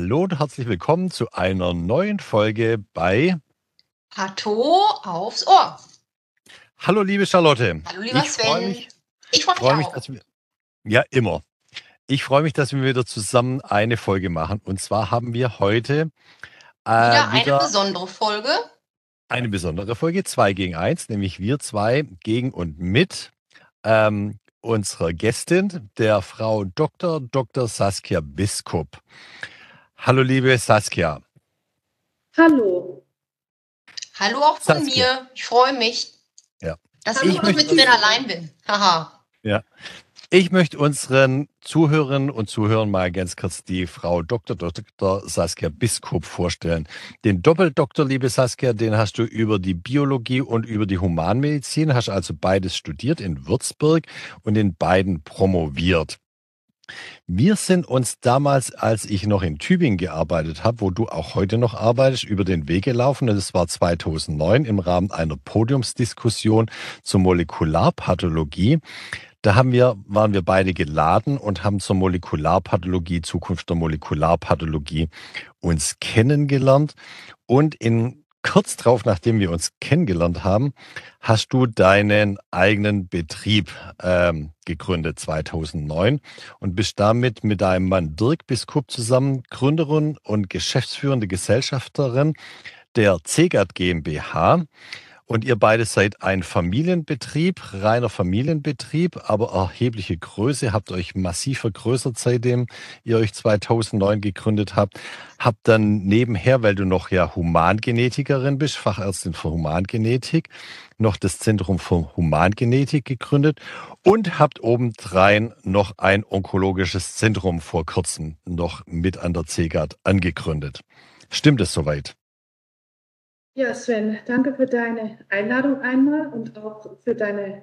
Hallo und herzlich willkommen zu einer neuen Folge bei Patho aufs Ohr. Hallo liebe Charlotte. Hallo lieber Sven. Ich freue mich, dass wir, ja immer. Ich freue mich, dass wir wieder zusammen eine Folge machen. Und zwar haben wir heute wieder eine besondere Folge. Eine besondere Folge, 2 gegen 1, nämlich wir zwei gegen und mit unserer Gästin, der Frau Dr. Saskia Biskup. Hallo liebe Saskia. Hallo. Hallo auch von mir. Ich freue mich, dass ich nicht mit mir allein bin. Haha. Ja. Ich möchte unseren Zuhörerinnen und Zuhörern mal ganz kurz die Frau Dr. Saskia Biskup vorstellen. Den Doppeldoktor, liebe Saskia, den hast du über die Biologie und über die Humanmedizin, hast also beides studiert in Würzburg und in beiden promoviert. Wir sind uns damals, als ich noch in Tübingen gearbeitet habe, wo du auch heute noch arbeitest, über den Weg gelaufen. Das war 2009 im Rahmen einer Podiumsdiskussion zur Molekularpathologie. Da waren wir beide geladen und haben zur Molekularpathologie, Zukunft der Molekularpathologie, uns kennengelernt. Und kurz darauf, nachdem wir uns kennengelernt haben, hast du deinen eigenen Betrieb gegründet 2009 und bist damit mit deinem Mann Dirk Biskup zusammen Gründerin und geschäftsführende Gesellschafterin der CEGAT GmbH. Und ihr beide seid ein Familienbetrieb, reiner Familienbetrieb, aber erhebliche Größe, habt euch massiv vergrößert, seitdem ihr euch 2009 gegründet habt. Habt dann nebenher, weil du noch ja Humangenetikerin bist, Fachärztin für Humangenetik, noch das Zentrum für Humangenetik gegründet und habt obendrein noch ein onkologisches Zentrum vor kurzem noch mit an der CEGAT angegründet. Stimmt es soweit? Ja, Sven, danke für deine Einladung einmal und auch für deine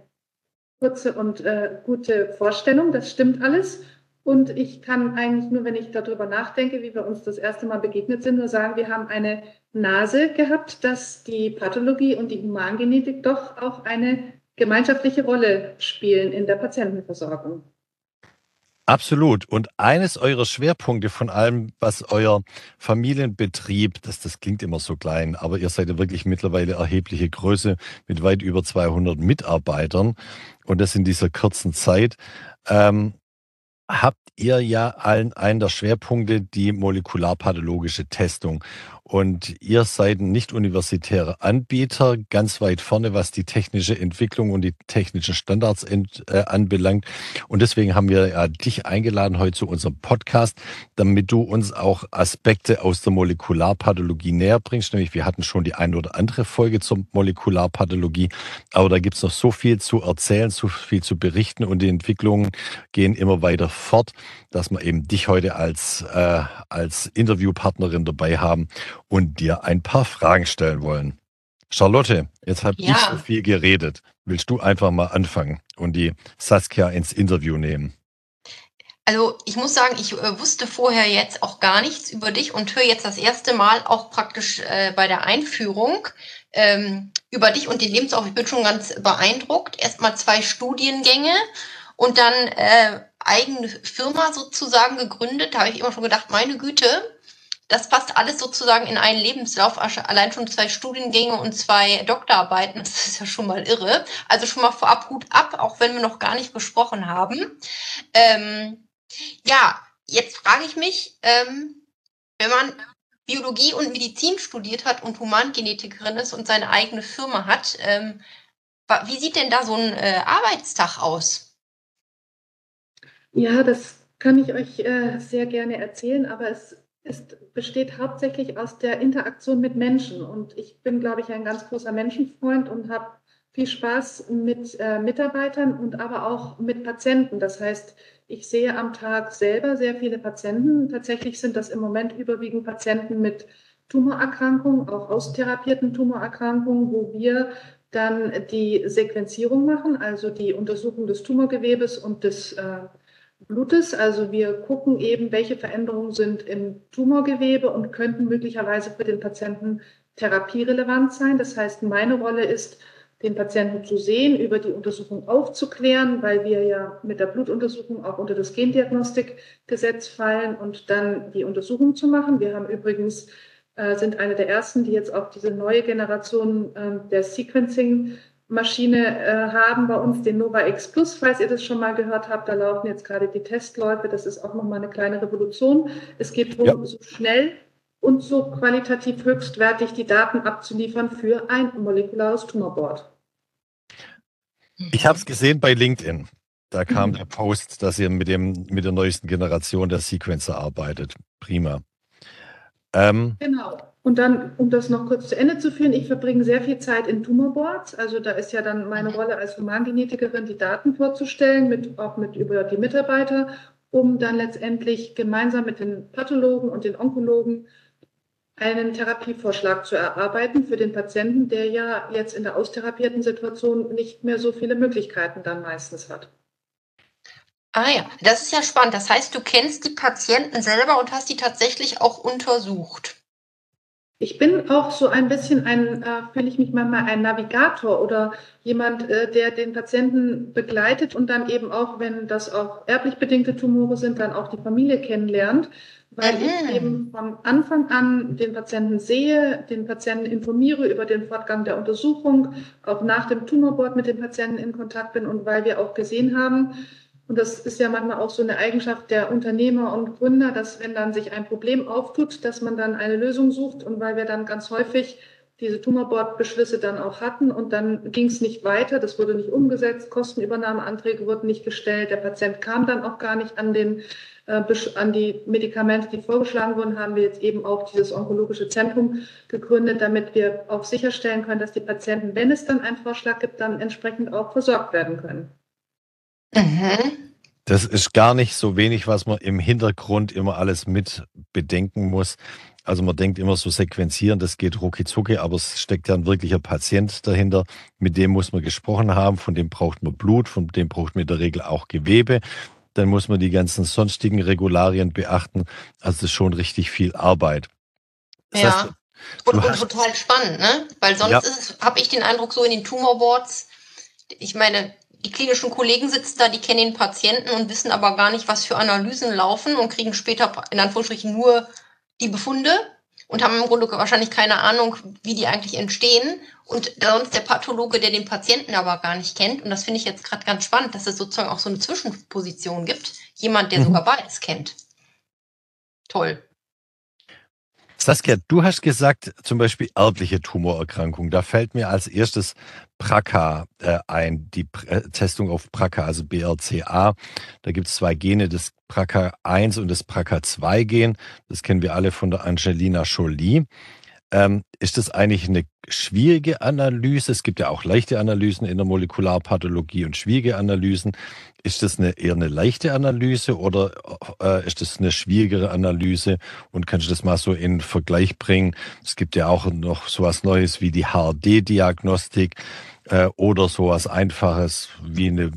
kurze und gute Vorstellung. Das stimmt alles. Und ich kann eigentlich nur, wenn ich darüber nachdenke, wie wir uns das erste Mal begegnet sind, nur sagen, wir haben eine Nase gehabt, dass die Pathologie und die Humangenetik doch auch eine gemeinschaftliche Rolle spielen in der Patientenversorgung. Absolut. Und eines eurer Schwerpunkte von allem, was euer Familienbetrieb, das klingt immer so klein, aber ihr seid ja wirklich mittlerweile erhebliche Größe mit weit über 200 Mitarbeitern und das in dieser kurzen Zeit, habt ihr ja einen der Schwerpunkte die molekularpathologische Testung. Und ihr seid ein nicht-universitärer Anbieter, ganz weit vorne, was die technische Entwicklung und die technischen Standards anbelangt. Und deswegen haben wir dich eingeladen heute zu unserem Podcast, damit du uns auch Aspekte aus der Molekularpathologie näher bringst. Nämlich wir hatten schon die eine oder andere Folge zur Molekularpathologie, aber da gibt es noch so viel zu erzählen, so viel zu berichten und die Entwicklungen gehen immer weiter fort, dass wir eben dich heute als Interviewpartnerin dabei haben und dir ein paar Fragen stellen wollen. Charlotte, jetzt habe ich so viel geredet. Willst du einfach mal anfangen und die Saskia ins Interview nehmen? Also ich muss sagen, ich wusste vorher jetzt auch gar nichts über dich und höre jetzt das erste Mal auch praktisch bei der Einführung über dich und den Lebenslauf. Ich bin schon ganz beeindruckt. Erstmal 2 Studiengänge und dann eigene Firma sozusagen gegründet. Da habe ich immer schon gedacht, meine Güte, das passt alles sozusagen in einen Lebenslauf, allein schon 2 Studiengänge und 2 Doktorarbeiten, das ist ja schon mal irre. Also schon mal vorab Hut ab, auch wenn wir noch gar nicht gesprochen haben. Ja, jetzt frage ich mich, wenn man Biologie und Medizin studiert hat und Humangenetikerin ist und seine eigene Firma hat, wie sieht denn da so ein Arbeitstag aus? Ja, das kann ich euch sehr gerne erzählen, aber es besteht hauptsächlich aus der Interaktion mit Menschen und ich bin, glaube ich, ein ganz großer Menschenfreund und habe viel Spaß mit Mitarbeitern und aber auch mit Patienten. Das heißt, ich sehe am Tag selber sehr viele Patienten. Tatsächlich sind das im Moment überwiegend Patienten mit Tumorerkrankungen, auch austherapierten Tumorerkrankungen, wo wir dann die Sequenzierung machen, also die Untersuchung des Tumorgewebes und des Blutes. Also wir gucken eben, welche Veränderungen sind im Tumorgewebe und könnten möglicherweise für den Patienten therapierelevant sein. Das heißt, meine Rolle ist, den Patienten zu sehen, über die Untersuchung aufzuklären, weil wir ja mit der Blutuntersuchung auch unter das Gendiagnostikgesetz fallen und dann die Untersuchung zu machen. Wir haben übrigens, sind eine der ersten, die jetzt auch diese neue Generation der Sequencing-Maschine haben bei uns, den Nova X Plus, falls ihr das schon mal gehört habt. Da laufen jetzt gerade die Testläufe. Das ist auch nochmal eine kleine Revolution. Es geht darum, so schnell und so qualitativ höchstwertig die Daten abzuliefern für ein molekulares Tumorboard. Ich habe es gesehen bei LinkedIn. Da kam der Post, dass ihr mit der neuesten Generation der Sequencer arbeitet. Prima. Genau. Und dann, um das noch kurz zu Ende zu führen, ich verbringe sehr viel Zeit in Tumorboards. Also da ist ja dann meine Rolle als Humangenetikerin, die Daten vorzustellen, auch über die Mitarbeiter, um dann letztendlich gemeinsam mit den Pathologen und den Onkologen einen Therapievorschlag zu erarbeiten für den Patienten, der ja jetzt in der austherapierten Situation nicht mehr so viele Möglichkeiten dann meistens hat. Ah ja, das ist ja spannend. Das heißt, du kennst die Patienten selber und hast die tatsächlich auch untersucht. Ich bin auch so ein bisschen fühle ich mich manchmal ein Navigator oder jemand, der den Patienten begleitet und dann eben auch, wenn das auch erblich bedingte Tumore sind, dann auch die Familie kennenlernt. Weil ich eben von Anfang an den Patienten sehe, den Patienten informiere über den Fortgang der Untersuchung, auch nach dem Tumorboard mit den Patienten in Kontakt bin und weil wir auch gesehen haben, und das ist ja manchmal auch so eine Eigenschaft der Unternehmer und Gründer, dass wenn dann sich ein Problem auftut, dass man dann eine Lösung sucht und weil wir dann ganz häufig diese Tumorboard-Beschlüsse dann auch hatten und dann ging es nicht weiter, das wurde nicht umgesetzt, Kostenübernahmeanträge wurden nicht gestellt, der Patient kam dann auch gar nicht an die Medikamente, die vorgeschlagen wurden, haben wir jetzt eben auch dieses onkologische Zentrum gegründet, damit wir auch sicherstellen können, dass die Patienten, wenn es dann einen Vorschlag gibt, dann entsprechend auch versorgt werden können. Mhm. Das ist gar nicht so wenig, was man im Hintergrund immer alles mit bedenken muss. Also man denkt immer so sequenzieren, das geht rucki zucki, aber es steckt ja ein wirklicher Patient dahinter. Mit dem muss man gesprochen haben, von dem braucht man Blut, von dem braucht man in der Regel auch Gewebe. Dann muss man die ganzen sonstigen Regularien beachten. Also das ist schon richtig viel Arbeit. Das heißt, und total spannend, ne? Weil sonst habe ich den Eindruck, so in den Tumorboards, ich meine, die klinischen Kollegen sitzen da, die kennen den Patienten und wissen aber gar nicht, was für Analysen laufen und kriegen später in Anführungsstrichen nur die Befunde und haben im Grunde wahrscheinlich keine Ahnung, wie die eigentlich entstehen. Und sonst der Pathologe, der den Patienten aber gar nicht kennt. Und das finde ich jetzt gerade ganz spannend, dass es sozusagen auch so eine Zwischenposition gibt. Jemand, der sogar beides kennt. Toll. Saskia, du hast gesagt, zum Beispiel erbliche Tumorerkrankungen. Da fällt mir als erstes BRCA ein, die Testung auf BRCA, also BRCA. Da gibt es zwei Gene, das BRCA1 und das BRCA2-Gen. Das kennen wir alle von der Angelina Jolie. Ist das eigentlich eine schwierige Analyse? Es gibt ja auch leichte Analysen in der Molekularpathologie und schwierige Analysen. Ist das eher eine leichte Analyse oder ist das eine schwierigere Analyse? Und kannst du das mal so in Vergleich bringen? Es gibt ja auch noch sowas Neues wie die HRD-Diagnostik oder sowas Einfaches wie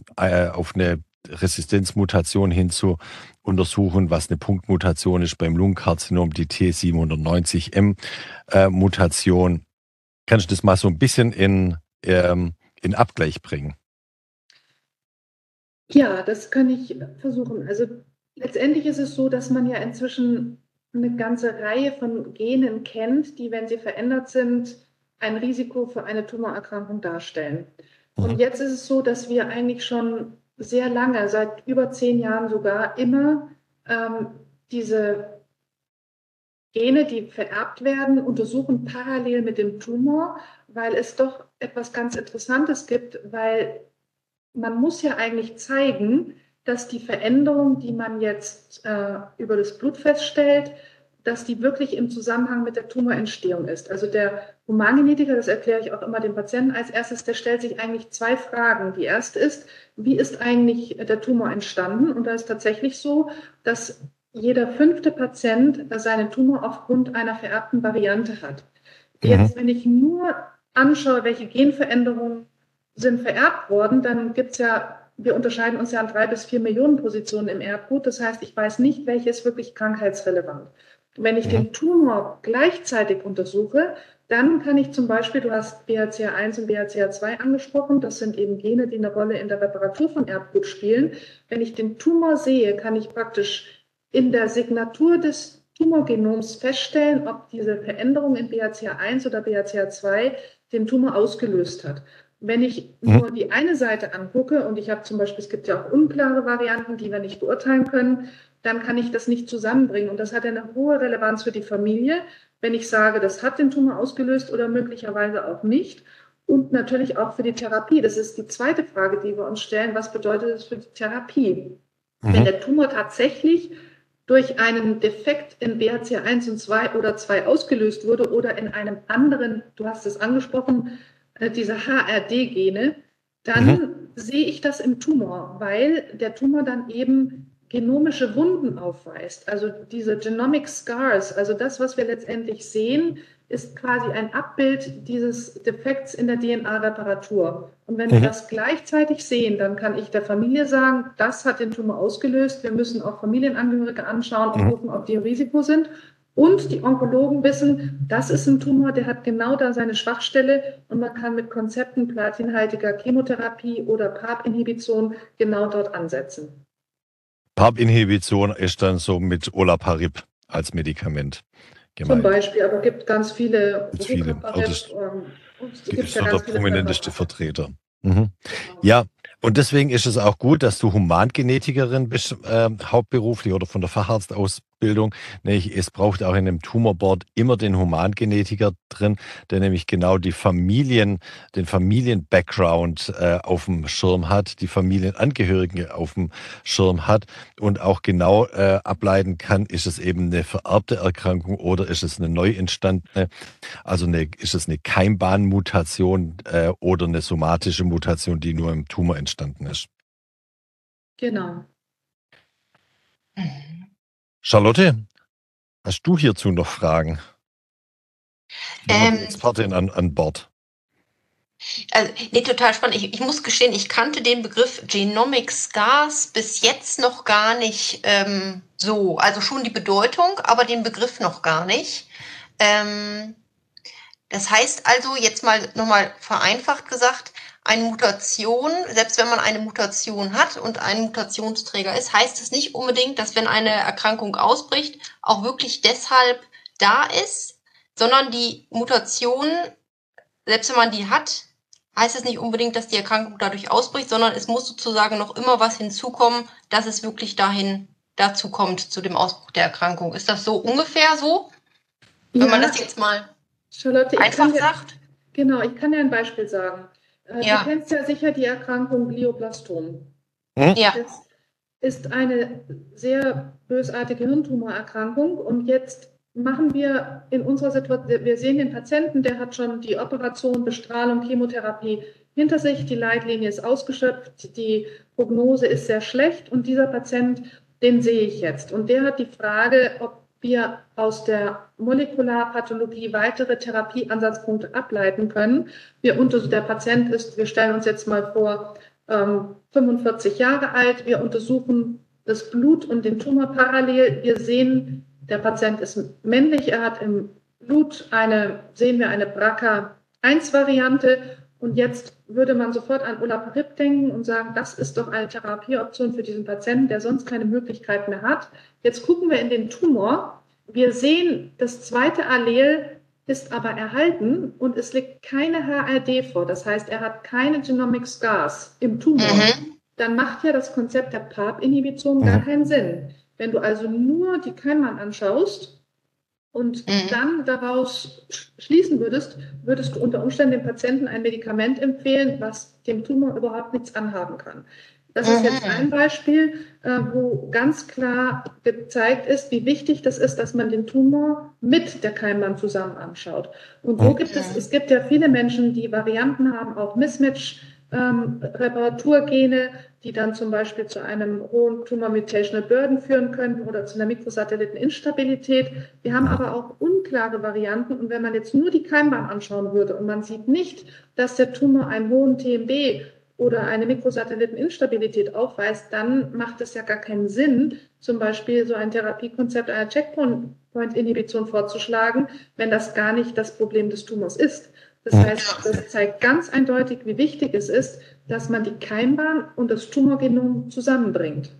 auf eine Resistenzmutation hin zu untersuchen, was eine Punktmutation ist beim Lungenkarzinom, die T790M-Mutation. Kannst du das mal so ein bisschen in Abgleich bringen? Ja, das kann ich versuchen. Also letztendlich ist es so, dass man ja inzwischen eine ganze Reihe von Genen kennt, die, wenn sie verändert sind, ein Risiko für eine Tumorerkrankung darstellen. Und jetzt ist es so, dass wir eigentlich schon sehr lange, seit über 10 Jahren sogar, immer diese Gene, die vererbt werden, untersuchen parallel mit dem Tumor, weil es doch etwas ganz Interessantes gibt, weil man muss ja eigentlich zeigen, dass die Veränderung, die man jetzt über das Blut feststellt, dass die wirklich im Zusammenhang mit der Tumorentstehung ist. Also der Humangenetiker, das erkläre ich auch immer dem Patienten als erstes, der stellt sich eigentlich 2 Fragen. Die erste ist, wie ist eigentlich der Tumor entstanden? Und da ist tatsächlich so, dass jeder 5. Patient seinen Tumor aufgrund einer vererbten Variante hat. Jetzt, wenn ich nur anschaue, welche Genveränderungen sind vererbt worden, dann gibt es ja, wir unterscheiden uns ja an 3 bis 4 Millionen Positionen im Erbgut. Das heißt, ich weiß nicht, welche ist wirklich krankheitsrelevant. Wenn ich den Tumor gleichzeitig untersuche, dann kann ich zum Beispiel, du hast BRCA1 und BRCA2 angesprochen, das sind eben Gene, die eine Rolle in der Reparatur von Erbgut spielen. Wenn ich den Tumor sehe, kann ich praktisch in der Signatur des Tumorgenoms feststellen, ob diese Veränderung in BRCA1 oder BRCA2 den Tumor ausgelöst hat. Wenn ich nur die eine Seite angucke und ich habe zum Beispiel, es gibt ja auch unklare Varianten, die wir nicht beurteilen können, dann kann ich das nicht zusammenbringen. Und das hat eine hohe Relevanz für die Familie, wenn ich sage, das hat den Tumor ausgelöst oder möglicherweise auch nicht. Und natürlich auch für die Therapie. Das ist die zweite Frage, die wir uns stellen. Was bedeutet das für die Therapie? Wenn der Tumor tatsächlich durch einen Defekt in BRCA1 und 2 oder 2 ausgelöst wurde oder in einem anderen, du hast es angesprochen, diese HRD-Gene, dann sehe ich das im Tumor, weil der Tumor dann eben genomische Wunden aufweist. Also diese Genomic Scars, also das, was wir letztendlich sehen, ist quasi ein Abbild dieses Defekts in der DNA-Reparatur. Und wenn wir das gleichzeitig sehen, dann kann ich der Familie sagen, das hat den Tumor ausgelöst. Wir müssen auch Familienangehörige anschauen und gucken, ob die im Risiko sind. Und die Onkologen wissen, das ist ein Tumor, der hat genau da seine Schwachstelle und man kann mit Konzepten platinhaltiger Chemotherapie oder PARP-Inhibition genau dort ansetzen. PARP-Inhibition ist dann so mit Olaparib als Medikament gemeint. Zum Beispiel, aber es gibt ganz viele. Das ist ja der prominenteste Vertreter. Ja, und deswegen ist es auch gut, dass du Humangenetikerin bist, hauptberuflich oder von der Facharztausbildung. Es braucht auch in einem Tumorboard immer den Humangenetiker drin, der nämlich genau die den Familien-Background auf dem Schirm hat, die Familienangehörigen auf dem Schirm hat und auch genau ableiten kann, ist es eben eine vererbte Erkrankung oder ist es eine neu entstandene, also ist es eine Keimbahnmutation oder eine somatische Mutation, die nur im Tumor entstanden ist. Genau. Charlotte, hast du hierzu noch Fragen? Expertin an Bord. Also, nee, total spannend. Ich muss gestehen, ich kannte den Begriff Genomic Scars bis jetzt noch gar nicht so. Also schon die Bedeutung, aber den Begriff noch gar nicht. Das heißt also, jetzt mal nochmal vereinfacht gesagt, eine Mutation, selbst wenn man eine Mutation hat und ein Mutationsträger ist, heißt es nicht unbedingt, dass wenn eine Erkrankung ausbricht, auch wirklich deshalb da ist, sondern die Mutation, selbst wenn man die hat, heißt es nicht unbedingt, dass die Erkrankung dadurch ausbricht, sondern es muss sozusagen noch immer was hinzukommen, dass es wirklich dazu kommt, zu dem Ausbruch der Erkrankung. Ist das so ungefähr so? Ja. Wenn man das jetzt mal Charlotte, einfach sagt? Genau, ich kann ja ein Beispiel sagen. Ja. Du kennst ja sicher die Erkrankung Glioblastom. Ja. Das ist eine sehr bösartige Hirntumorerkrankung und jetzt machen wir in unserer Situation, wir sehen den Patienten, der hat schon die Operation, Bestrahlung, Chemotherapie hinter sich, die Leitlinie ist ausgeschöpft, die Prognose ist sehr schlecht und dieser Patient, den sehe ich jetzt und der hat die Frage, ob wir aus der Molekularpathologie weitere Therapieansatzpunkte ableiten können. Der Patient ist, wir stellen uns jetzt mal vor, 45 Jahre alt, wir untersuchen das Blut und den Tumor parallel, wir sehen, der Patient ist männlich, er hat im Blut eine BRCA1-Variante und jetzt würde man sofort an Olaparib denken und sagen, das ist doch eine Therapieoption für diesen Patienten, der sonst keine Möglichkeit mehr hat. Jetzt gucken wir in den Tumor. Wir sehen, das zweite Allel ist aber erhalten und es liegt keine HRD vor. Das heißt, er hat keine Genomic Scars im Tumor. Dann macht ja das Konzept der PARP-Inhibition gar keinen Sinn. Wenn du also nur die Keimbahn anschaust, und dann daraus schließen würdest du unter Umständen dem Patienten ein Medikament empfehlen, was dem Tumor überhaupt nichts anhaben kann. Das ist jetzt ein Beispiel, wo ganz klar gezeigt ist, wie wichtig das ist, dass man den Tumor mit der Keimbahn zusammen anschaut. Und wo gibt es gibt ja viele Menschen, die Varianten haben, auch Mismatch-Reparaturgene, die dann zum Beispiel zu einem hohen Tumor Mutational Burden führen könnten oder zu einer Mikrosatelliteninstabilität. Wir haben aber auch unklare Varianten. Und wenn man jetzt nur die Keimbahn anschauen würde und man sieht nicht, dass der Tumor einen hohen TMB oder eine Mikrosatelliteninstabilität aufweist, dann macht es ja gar keinen Sinn, zum Beispiel so ein Therapiekonzept einer Checkpoint-Inhibition vorzuschlagen, wenn das gar nicht das Problem des Tumors ist. Das heißt, das zeigt ganz eindeutig, wie wichtig es ist, dass man die Keimbahn und das Tumorgenom zusammenbringt.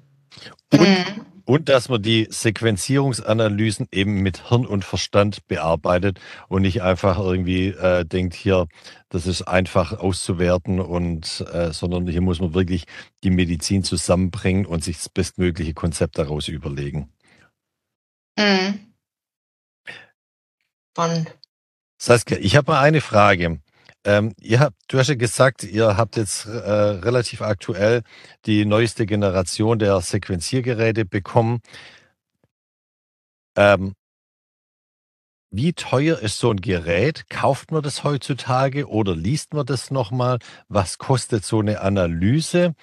Und dass man die Sequenzierungsanalysen eben mit Hirn und Verstand bearbeitet und nicht einfach irgendwie denkt, hier, das ist einfach auszuwerten, und sondern hier muss man wirklich die Medizin zusammenbringen und sich das bestmögliche Konzept daraus überlegen. Saskia, ich habe mal eine Frage. Du hast ja gesagt, ihr habt jetzt relativ aktuell die neueste Generation der Sequenziergeräte bekommen. Wie teuer ist so ein Gerät? Kauft man das heutzutage oder liest man das nochmal? Was kostet so eine Analyse?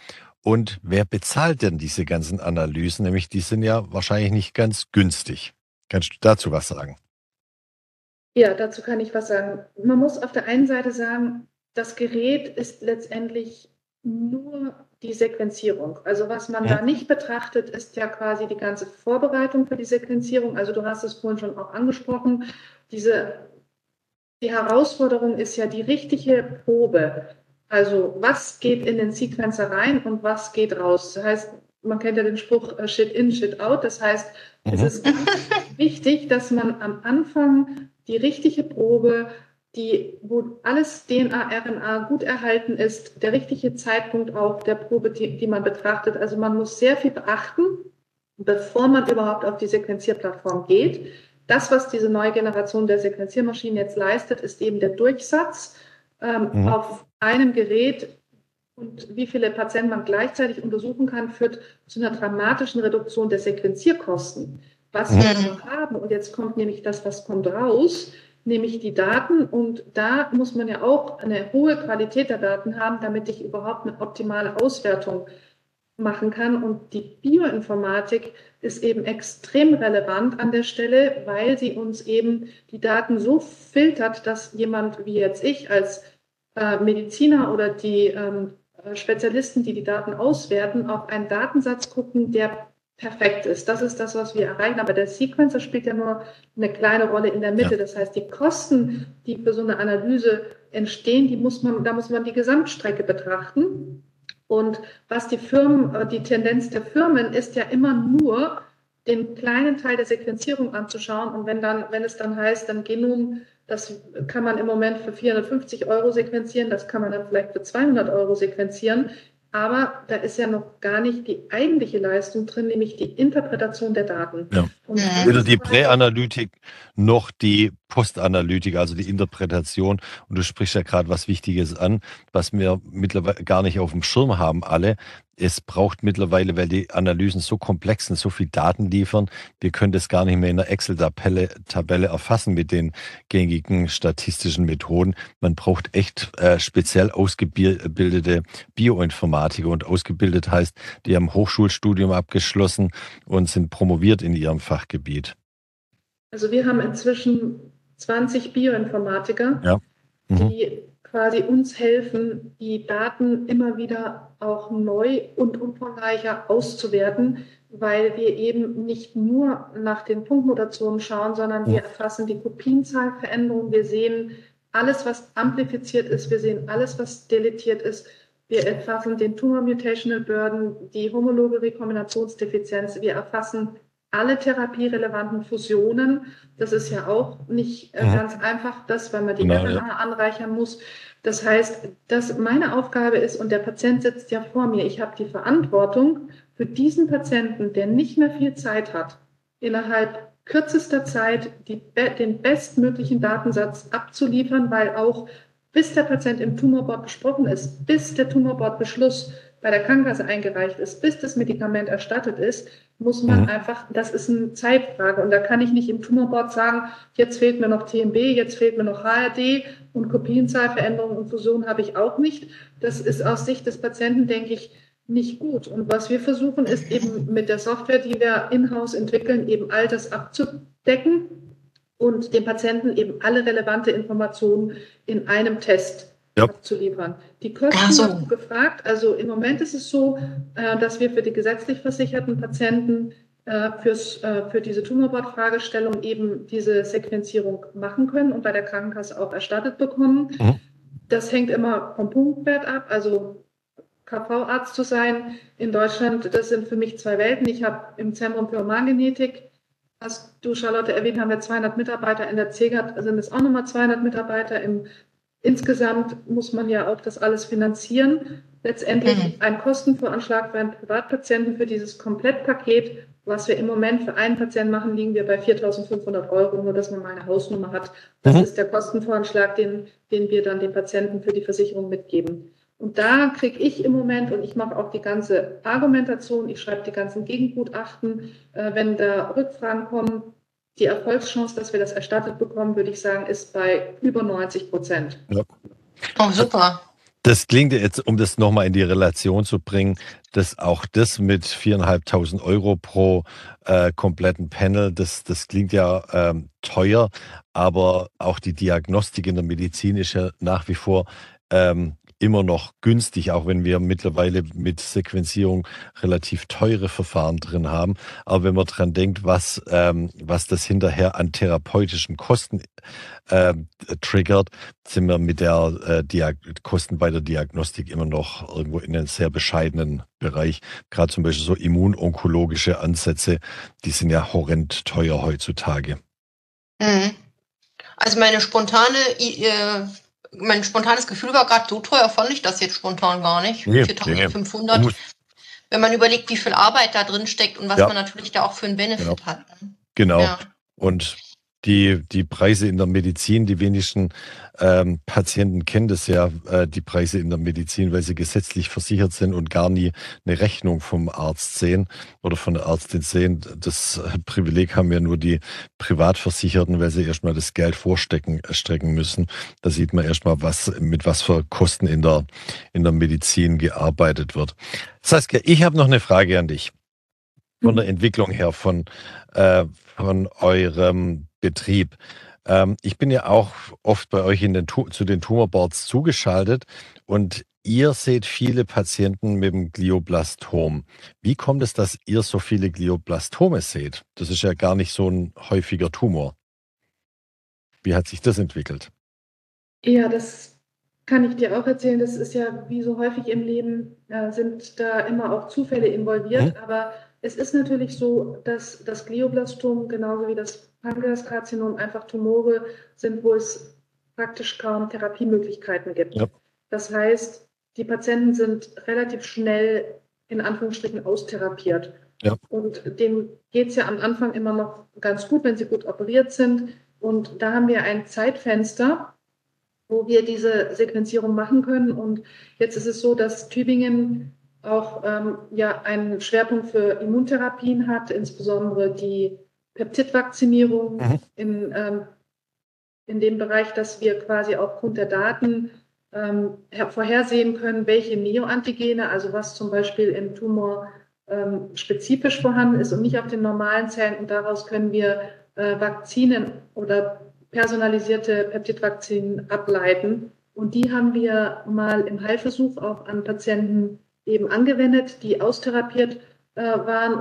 Und wer bezahlt denn diese ganzen Analysen? Nämlich, die sind ja wahrscheinlich nicht ganz günstig. Kannst du dazu was sagen? Ja, dazu kann ich was sagen. Man muss auf der einen Seite sagen, das Gerät ist letztendlich nur die Sequenzierung. Also was man da nicht betrachtet, ist ja quasi die ganze Vorbereitung für die Sequenzierung. Also du hast es vorhin schon auch angesprochen. Die Herausforderung ist ja die richtige Probe. Also was geht in den Sequencer rein und was geht raus? Das heißt, man kennt ja den Spruch Shit in, Shit out. Das heißt, es ist wichtig, dass man am Anfang die richtige Probe, wo alles DNA, RNA gut erhalten ist, der richtige Zeitpunkt auch der Probe, die man betrachtet. Also man muss sehr viel beachten, bevor man überhaupt auf die Sequenzierplattform geht. Das, was diese neue Generation der Sequenziermaschinen jetzt leistet, ist eben der Durchsatz auf einem Gerät. Und wie viele Patienten man gleichzeitig untersuchen kann, führt zu einer dramatischen Reduktion der Sequenzierkosten. Was wir noch haben, und jetzt kommt nämlich das, was kommt raus, nämlich die Daten, und da muss man ja auch eine hohe Qualität der Daten haben, damit ich überhaupt eine optimale Auswertung machen kann, und die Bioinformatik ist eben extrem relevant an der Stelle, weil sie uns eben die Daten so filtert, dass jemand wie jetzt ich als Mediziner oder die Spezialisten, die die Daten auswerten, auf einen Datensatz gucken, der perfekt ist. Das ist das, was wir erreichen. Aber der Sequencer spielt ja nur eine kleine Rolle in der Mitte. Ja. Das heißt, die Kosten, die für so eine Analyse entstehen, da muss man die Gesamtstrecke betrachten. Und was die Tendenz der Firmen ist ja immer nur, den kleinen Teil der Sequenzierung anzuschauen. Und wenn es dann heißt, dann Genom, das kann man im Moment für 450 € sequenzieren, das kann man dann vielleicht für 200 € sequenzieren. Aber da ist ja noch gar nicht die eigentliche Leistung drin, nämlich die Interpretation der Daten. Ja. Weder die Präanalytik noch die Postanalytik, also die Interpretation. Und du sprichst ja gerade was Wichtiges an, was wir mittlerweile gar nicht auf dem Schirm haben alle. Es braucht mittlerweile, weil die Analysen so komplex sind, so viel Daten liefern, wir können das gar nicht mehr in einer Excel-Tabelle erfassen mit den gängigen statistischen Methoden. Man braucht echt speziell ausgebildete Bioinformatiker, und ausgebildet heißt, die haben Hochschulstudium abgeschlossen und sind promoviert in ihrem Fachgebiet. Also wir haben inzwischen 20 Bioinformatiker, die quasi uns helfen, die Daten immer wieder auch neu und umfangreicher auszuwerten, weil wir eben nicht nur nach den Punktmutationen schauen, sondern wir erfassen die Kopienzahlveränderung, wir sehen alles, was amplifiziert ist, wir sehen alles, was deletiert ist, wir erfassen den Tumor Mutational Burden, die homologe Rekombinationsdefizienz, wir erfassen alle therapierelevanten Fusionen. Das ist ja auch nicht ganz einfach, weil man die RNA anreichern muss. Das heißt, dass meine Aufgabe ist, und der Patient sitzt ja vor mir, ich habe die Verantwortung für diesen Patienten, der nicht mehr viel Zeit hat, innerhalb kürzester Zeit den bestmöglichen Datensatz abzuliefern, weil auch bis der Patient im Tumorboard besprochen ist, bis der Tumorboard-Beschluss bei der Krankenkasse eingereicht ist, bis das Medikament erstattet ist, muss man einfach, das ist eine Zeitfrage, und da kann ich nicht im Tumorboard sagen, jetzt fehlt mir noch TMB, jetzt fehlt mir noch HRD und Kopienzahlveränderungen und Fusion habe ich auch nicht. Das ist aus Sicht des Patienten, denke ich, nicht gut. Und was wir versuchen, ist eben mit der Software, die wir in-house entwickeln, eben all das abzudecken und dem Patienten eben alle relevante Informationen in einem Test abzuliefern. Die Kosten sind gefragt. Also im Moment ist es so, dass wir für die gesetzlich versicherten Patienten für diese Tumorboard-Fragestellung eben diese Sequenzierung machen können und bei der Krankenkasse auch erstattet bekommen. Mhm. Das hängt immer vom Punktwert ab, also KV-Arzt zu sein in Deutschland, das sind für mich zwei Welten. Ich habe im Zentrum für Humangenetik, hast du, Charlotte, erwähnt, haben wir 200 Mitarbeiter, in der CEGAT sind es auch nochmal 200 Mitarbeiter. Insgesamt muss man ja auch das alles finanzieren. Letztendlich ein Kostenvoranschlag für einen Privatpatienten für dieses Komplettpaket, was wir im Moment für einen Patienten machen, liegen wir bei 4.500 Euro, nur dass man mal eine Hausnummer hat. Das ist der Kostenvoranschlag, den wir dann den Patienten für die Versicherung mitgeben. Und da kriege ich im Moment, und ich mache auch die ganze Argumentation, ich schreibe die ganzen Gegengutachten, wenn da Rückfragen kommen, die Erfolgschance, dass wir das erstattet bekommen, würde ich sagen, ist bei über 90%. Ja. Oh, super. Das klingt jetzt, um das nochmal in die Relation zu bringen, dass auch das mit 4.500 Euro pro kompletten Panel, das klingt ja teuer, aber auch die Diagnostik in der Medizin ist ja nach wie vor immer noch günstig, auch wenn wir mittlerweile mit Sequenzierung relativ teure Verfahren drin haben. Aber wenn man dran denkt, was das hinterher an therapeutischen Kosten triggert, sind wir mit der Kosten bei der Diagnostik immer noch irgendwo in einem sehr bescheidenen Bereich. Gerade zum Beispiel so immunonkologische Ansätze, die sind ja horrend teuer heutzutage. Also mein spontanes Gefühl war gerade, so teuer fand ich das jetzt spontan gar nicht. 4.500. Nee. Wenn man überlegt, wie viel Arbeit da drin steckt und was man natürlich da auch für einen Benefit hat. Genau. Ja. Und die Preise in der Medizin, die wenigsten Patienten kennen das ja, die Preise in der Medizin, weil sie gesetzlich versichert sind und gar nie eine Rechnung vom Arzt sehen oder von der Ärztin sehen. Das Privileg haben ja nur die Privatversicherten, weil sie erstmal das Geld strecken müssen. Da sieht man erstmal, mit was für Kosten in der Medizin gearbeitet wird. Saskia, ich habe noch eine Frage an dich. Von der Entwicklung her von eurem Betrieb. Ich bin ja auch oft bei euch zu den Tumorboards zugeschaltet und ihr seht viele Patienten mit dem Glioblastom. Wie kommt es, dass ihr so viele Glioblastome seht? Das ist ja gar nicht so ein häufiger Tumor. Wie hat sich das entwickelt? Ja, das kann ich dir auch erzählen. Das ist ja wie so häufig im Leben, sind da immer auch Zufälle involviert, aber es ist natürlich so, dass das Glioblastom genauso wie das Pankreaskarzinom einfach Tumore sind, wo es praktisch kaum Therapiemöglichkeiten gibt. Ja. Das heißt, die Patienten sind relativ schnell in Anführungsstrichen austherapiert. Ja. Und denen geht es ja am Anfang immer noch ganz gut, wenn sie gut operiert sind. Und da haben wir ein Zeitfenster, wo wir diese Sequenzierung machen können. Und jetzt ist es so, dass Tübingen auch einen Schwerpunkt für Immuntherapien hat, insbesondere die Peptidvakzinierung in dem Bereich, dass wir quasi aufgrund der Daten vorhersehen können, welche Neoantigene, also was zum Beispiel im Tumor spezifisch vorhanden ist und nicht auf den normalen Zellen. Und daraus können wir Vakzinen oder personalisierte Peptidvakzinen ableiten. Und die haben wir mal im Heilversuch auch an Patienten eben angewendet, die austherapiert waren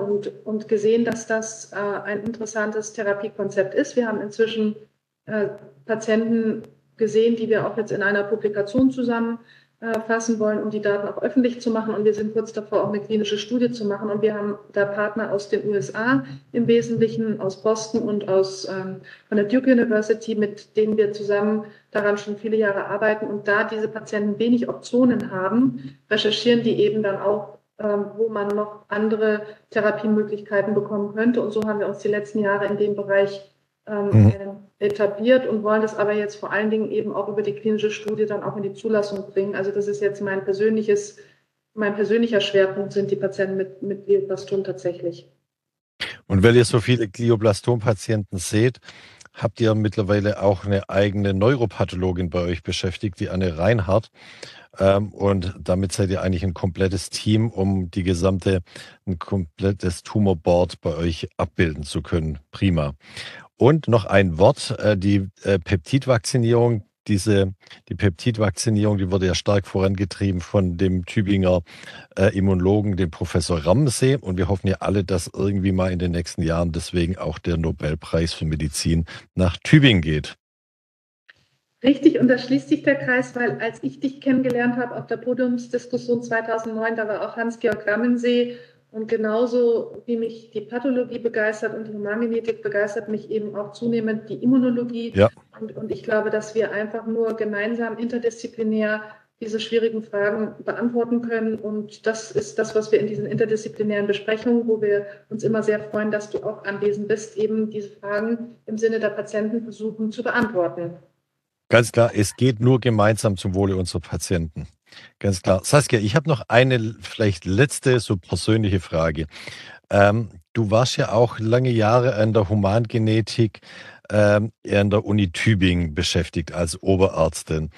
und gesehen, dass das ein interessantes Therapiekonzept ist. Wir haben inzwischen Patienten gesehen, die wir auch jetzt in einer Publikation zusammenfassen wollen, um die Daten auch öffentlich zu machen. Und wir sind kurz davor, auch eine klinische Studie zu machen. Und wir haben da Partner aus den USA im Wesentlichen, aus Boston und von der Duke University, mit denen wir zusammen daran schon viele Jahre arbeiten. Und da diese Patienten wenig Optionen haben, recherchieren die eben dann auch, wo man noch andere Therapiemöglichkeiten bekommen könnte. Und so haben wir uns die letzten Jahre in dem Bereich etabliert und wollen das aber jetzt vor allen Dingen eben auch über die klinische Studie dann auch in die Zulassung bringen. Also das ist jetzt mein persönlicher Schwerpunkt, sind die Patienten mit Glioblastom tatsächlich. Und weil ihr so viele Glioblastom-Patienten seht, habt ihr mittlerweile auch eine eigene Neuropathologin bei euch beschäftigt, die Anne Reinhardt. Und damit seid ihr eigentlich ein komplettes Team, um ein komplettes Tumorboard bei euch abbilden zu können. Prima. Und noch ein Wort, die Peptidvakzinierung, die Peptidvakzinierung, die wurde ja stark vorangetrieben von dem Tübinger Immunologen, dem Professor Rammensee. Und wir hoffen ja alle, dass irgendwie mal in den nächsten Jahren deswegen auch der Nobelpreis für Medizin nach Tübingen geht. Richtig, und da schließt sich der Kreis, weil als ich dich kennengelernt habe auf der Podiumsdiskussion 2009, da war auch Hans-Georg Rammensee. Und genauso wie mich die Pathologie begeistert und die Humangenetik begeistert mich eben auch zunehmend die Immunologie. Ja. Und ich glaube, dass wir einfach nur gemeinsam interdisziplinär diese schwierigen Fragen beantworten können. Und das ist das, was wir in diesen interdisziplinären Besprechungen, wo wir uns immer sehr freuen, dass du auch anwesend bist, eben diese Fragen im Sinne der Patienten versuchen zu beantworten. Ganz klar, es geht nur gemeinsam zum Wohle unserer Patienten. Ganz klar. Saskia, ich habe noch eine vielleicht letzte, so persönliche Frage. Du warst ja auch lange Jahre an der Humangenetik an der Uni Tübingen beschäftigt als Oberärztin.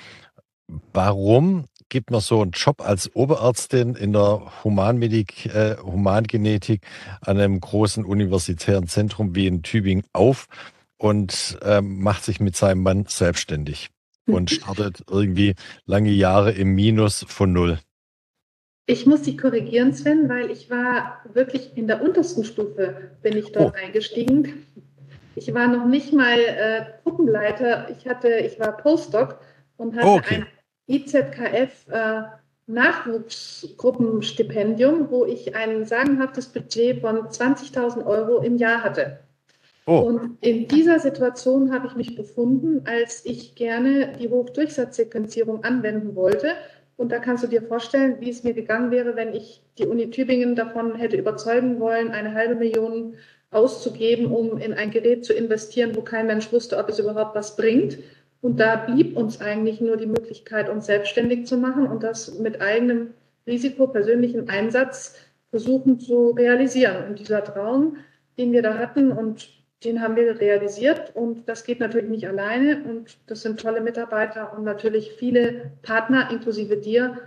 Warum gibt man so einen Job als Oberärztin in der Humangenetik an einem großen universitären Zentrum wie in Tübingen auf und macht sich mit seinem Mann selbstständig und startet irgendwie lange Jahre im Minus von null? Ich muss dich korrigieren, Sven, weil ich war wirklich in der untersten Stufe, bin ich dort eingestiegen. Ich war noch nicht mal Gruppenleiter, ich war Postdoc und hatte ein IZKF-Nachwuchsgruppenstipendium, wo ich ein sagenhaftes Budget von 20.000 Euro im Jahr hatte. Oh. Und in dieser Situation habe ich mich befunden, als ich gerne die Hochdurchsatzsequenzierung anwenden wollte. Und da kannst du dir vorstellen, wie es mir gegangen wäre, wenn ich die Uni Tübingen davon hätte überzeugen wollen, 500.000 auszugeben, um in ein Gerät zu investieren, wo kein Mensch wusste, ob es überhaupt was bringt. Und da blieb uns eigentlich nur die Möglichkeit, uns selbstständig zu machen und das mit eigenem Risiko, persönlichem Einsatz versuchen zu realisieren. Und dieser Traum, den wir da hatten und den haben wir realisiert, und das geht natürlich nicht alleine und das sind tolle Mitarbeiter und natürlich viele Partner, inklusive dir,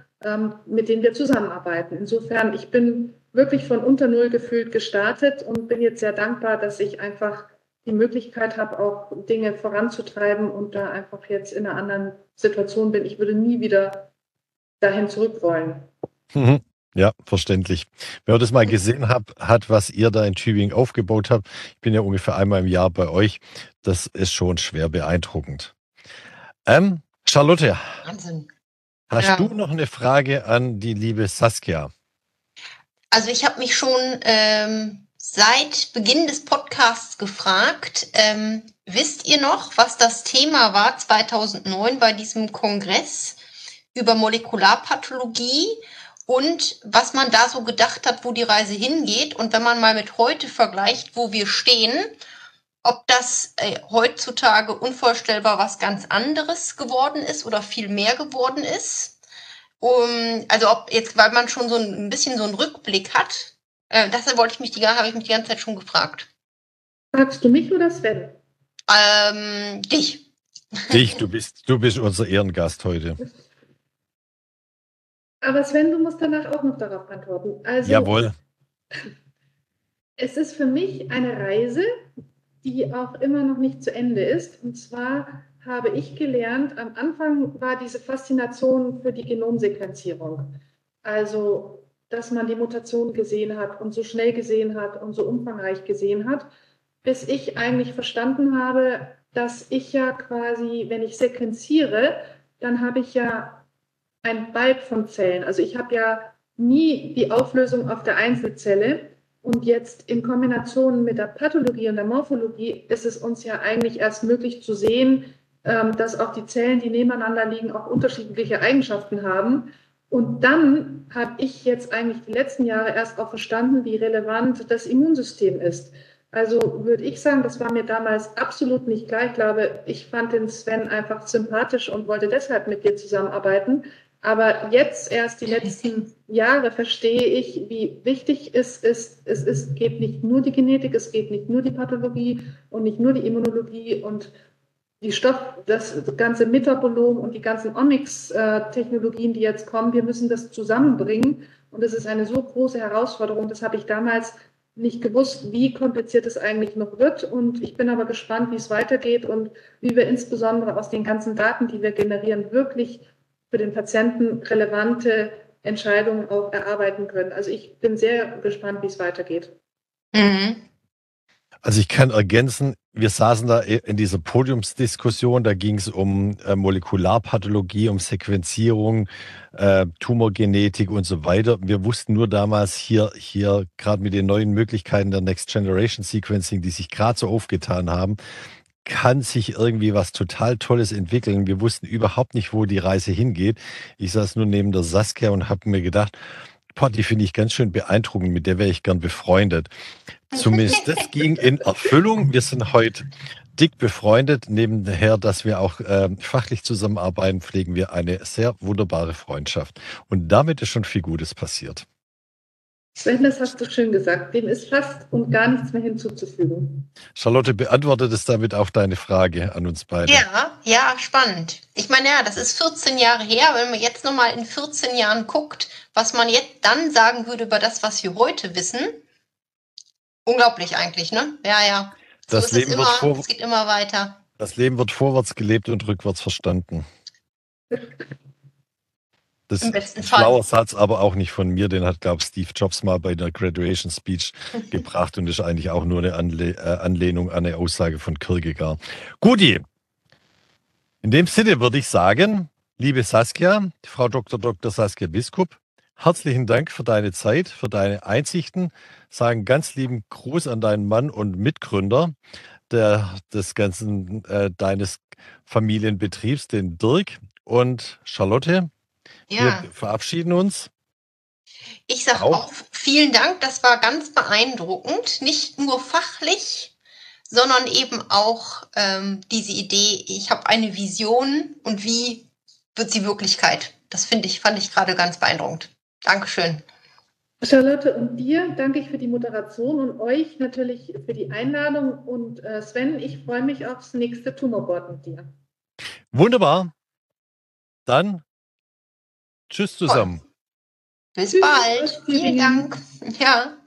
mit denen wir zusammenarbeiten. Insofern, ich bin wirklich von unter Null gefühlt gestartet und bin jetzt sehr dankbar, dass ich einfach die Möglichkeit habe, auch Dinge voranzutreiben und da einfach jetzt in einer anderen Situation bin. Ich würde nie wieder dahin zurück wollen. Mhm. Ja, verständlich. Wenn man das mal gesehen hat, was ihr da in Tübingen aufgebaut habt, ich bin ja ungefähr einmal im Jahr bei euch, das ist schon schwer beeindruckend. Charlotte, Wahnsinn. hast du noch eine Frage an die liebe Saskia? Also ich habe mich schon seit Beginn des Podcasts gefragt, wisst ihr noch, was das Thema war 2009 bei diesem Kongress über Molekularpathologie? Und was man da so gedacht hat, wo die Reise hingeht und wenn man mal mit heute vergleicht, wo wir stehen, ob das heutzutage unvorstellbar was ganz anderes geworden ist oder viel mehr geworden ist. Also ob jetzt, weil man schon so ein bisschen so einen Rückblick hat, habe ich mich die ganze Zeit schon gefragt. Fragst du mich oder Sven? Dich. Dich, du bist unser Ehrengast heute. Aber Sven, du musst danach auch noch darauf antworten. Also, jawohl. Es ist für mich eine Reise, die auch immer noch nicht zu Ende ist. Und zwar habe ich gelernt, am Anfang war diese Faszination für die Genomsequenzierung. Also, dass man die Mutation gesehen hat und so schnell gesehen hat und so umfangreich gesehen hat, bis ich eigentlich verstanden habe, dass ich ja quasi, wenn ich sequenziere, dann habe ich ja ein Balk von Zellen. Also ich habe ja nie die Auflösung auf der Einzelzelle und jetzt in Kombination mit der Pathologie und der Morphologie ist es uns ja eigentlich erst möglich zu sehen, dass auch die Zellen, die nebeneinander liegen, auch unterschiedliche Eigenschaften haben. Und dann habe ich jetzt eigentlich die letzten Jahre erst auch verstanden, wie relevant das Immunsystem ist. Also würde ich sagen, das war mir damals absolut nicht klar. Ich glaube, ich fand den Sven einfach sympathisch und wollte deshalb mit dir zusammenarbeiten. Aber jetzt erst die letzten Jahre verstehe ich, wie wichtig es ist. Es geht nicht nur die Genetik, es geht nicht nur die Pathologie und nicht nur die Immunologie und das ganze Metabolom und die ganzen Omics-Technologien, die jetzt kommen. Wir müssen das zusammenbringen und das ist eine so große Herausforderung. Das habe ich damals nicht gewusst, wie kompliziert es eigentlich noch wird. Und ich bin aber gespannt, wie es weitergeht und wie wir insbesondere aus den ganzen Daten, die wir generieren, wirklich für den Patienten relevante Entscheidungen auch erarbeiten können. Also ich bin sehr gespannt, wie es weitergeht. Mhm. Also ich kann ergänzen, wir saßen da in dieser Podiumsdiskussion, da ging es um Molekularpathologie, um Sequenzierung, Tumorgenetik und so weiter. Wir wussten nur damals hier gerade mit den neuen Möglichkeiten der Next Generation Sequencing, die sich gerade so aufgetan haben, kann sich irgendwie was total Tolles entwickeln. Wir wussten überhaupt nicht, wo die Reise hingeht. Ich saß nur neben der Saskia und habe mir gedacht, die finde ich ganz schön beeindruckend, mit der wäre ich gern befreundet. Zumindest das ging in Erfüllung. Wir sind heute dick befreundet. Nebenher, dass wir auch fachlich zusammenarbeiten, pflegen wir eine sehr wunderbare Freundschaft. Und damit ist schon viel Gutes passiert. Sven, das hast du schön gesagt. Dem ist fast und gar nichts mehr hinzuzufügen. Charlotte, beantwortet es damit auch deine Frage an uns beide? Ja, spannend. Ich meine, ja, das ist 14 Jahre her. Wenn man jetzt nochmal in 14 Jahren guckt, was man jetzt dann sagen würde über das, was wir heute wissen. Unglaublich eigentlich, ne? Ja. So das Leben es geht immer weiter. Das Leben wird vorwärts gelebt und rückwärts verstanden. Das ist ein schlauer Satz, aber auch nicht von mir. Den hat, glaube ich, Steve Jobs mal bei der Graduation Speech gebracht und ist eigentlich auch nur eine Anlehnung an eine Aussage von Kierkegaard. Guti, in dem Sinne würde ich sagen, liebe Saskia, Frau Dr. Saskia Biskup, herzlichen Dank für deine Zeit, für deine Einsichten. Sagen ganz lieben Gruß an deinen Mann und Mitgründer des ganzen deines Familienbetriebs, den Dirk und Charlotte. Ja. Wir verabschieden uns. Ich sage auch vielen Dank, das war ganz beeindruckend, nicht nur fachlich, sondern eben auch diese Idee, ich habe eine Vision und wie wird sie Wirklichkeit? Das fand ich gerade ganz beeindruckend. Dankeschön. Charlotte und dir danke ich für die Moderation und euch natürlich für die Einladung und Sven, ich freue mich aufs nächste Tumorboard mit dir. Wunderbar. Dann tschüss zusammen. Bis bald. Vielen Dank. Ja.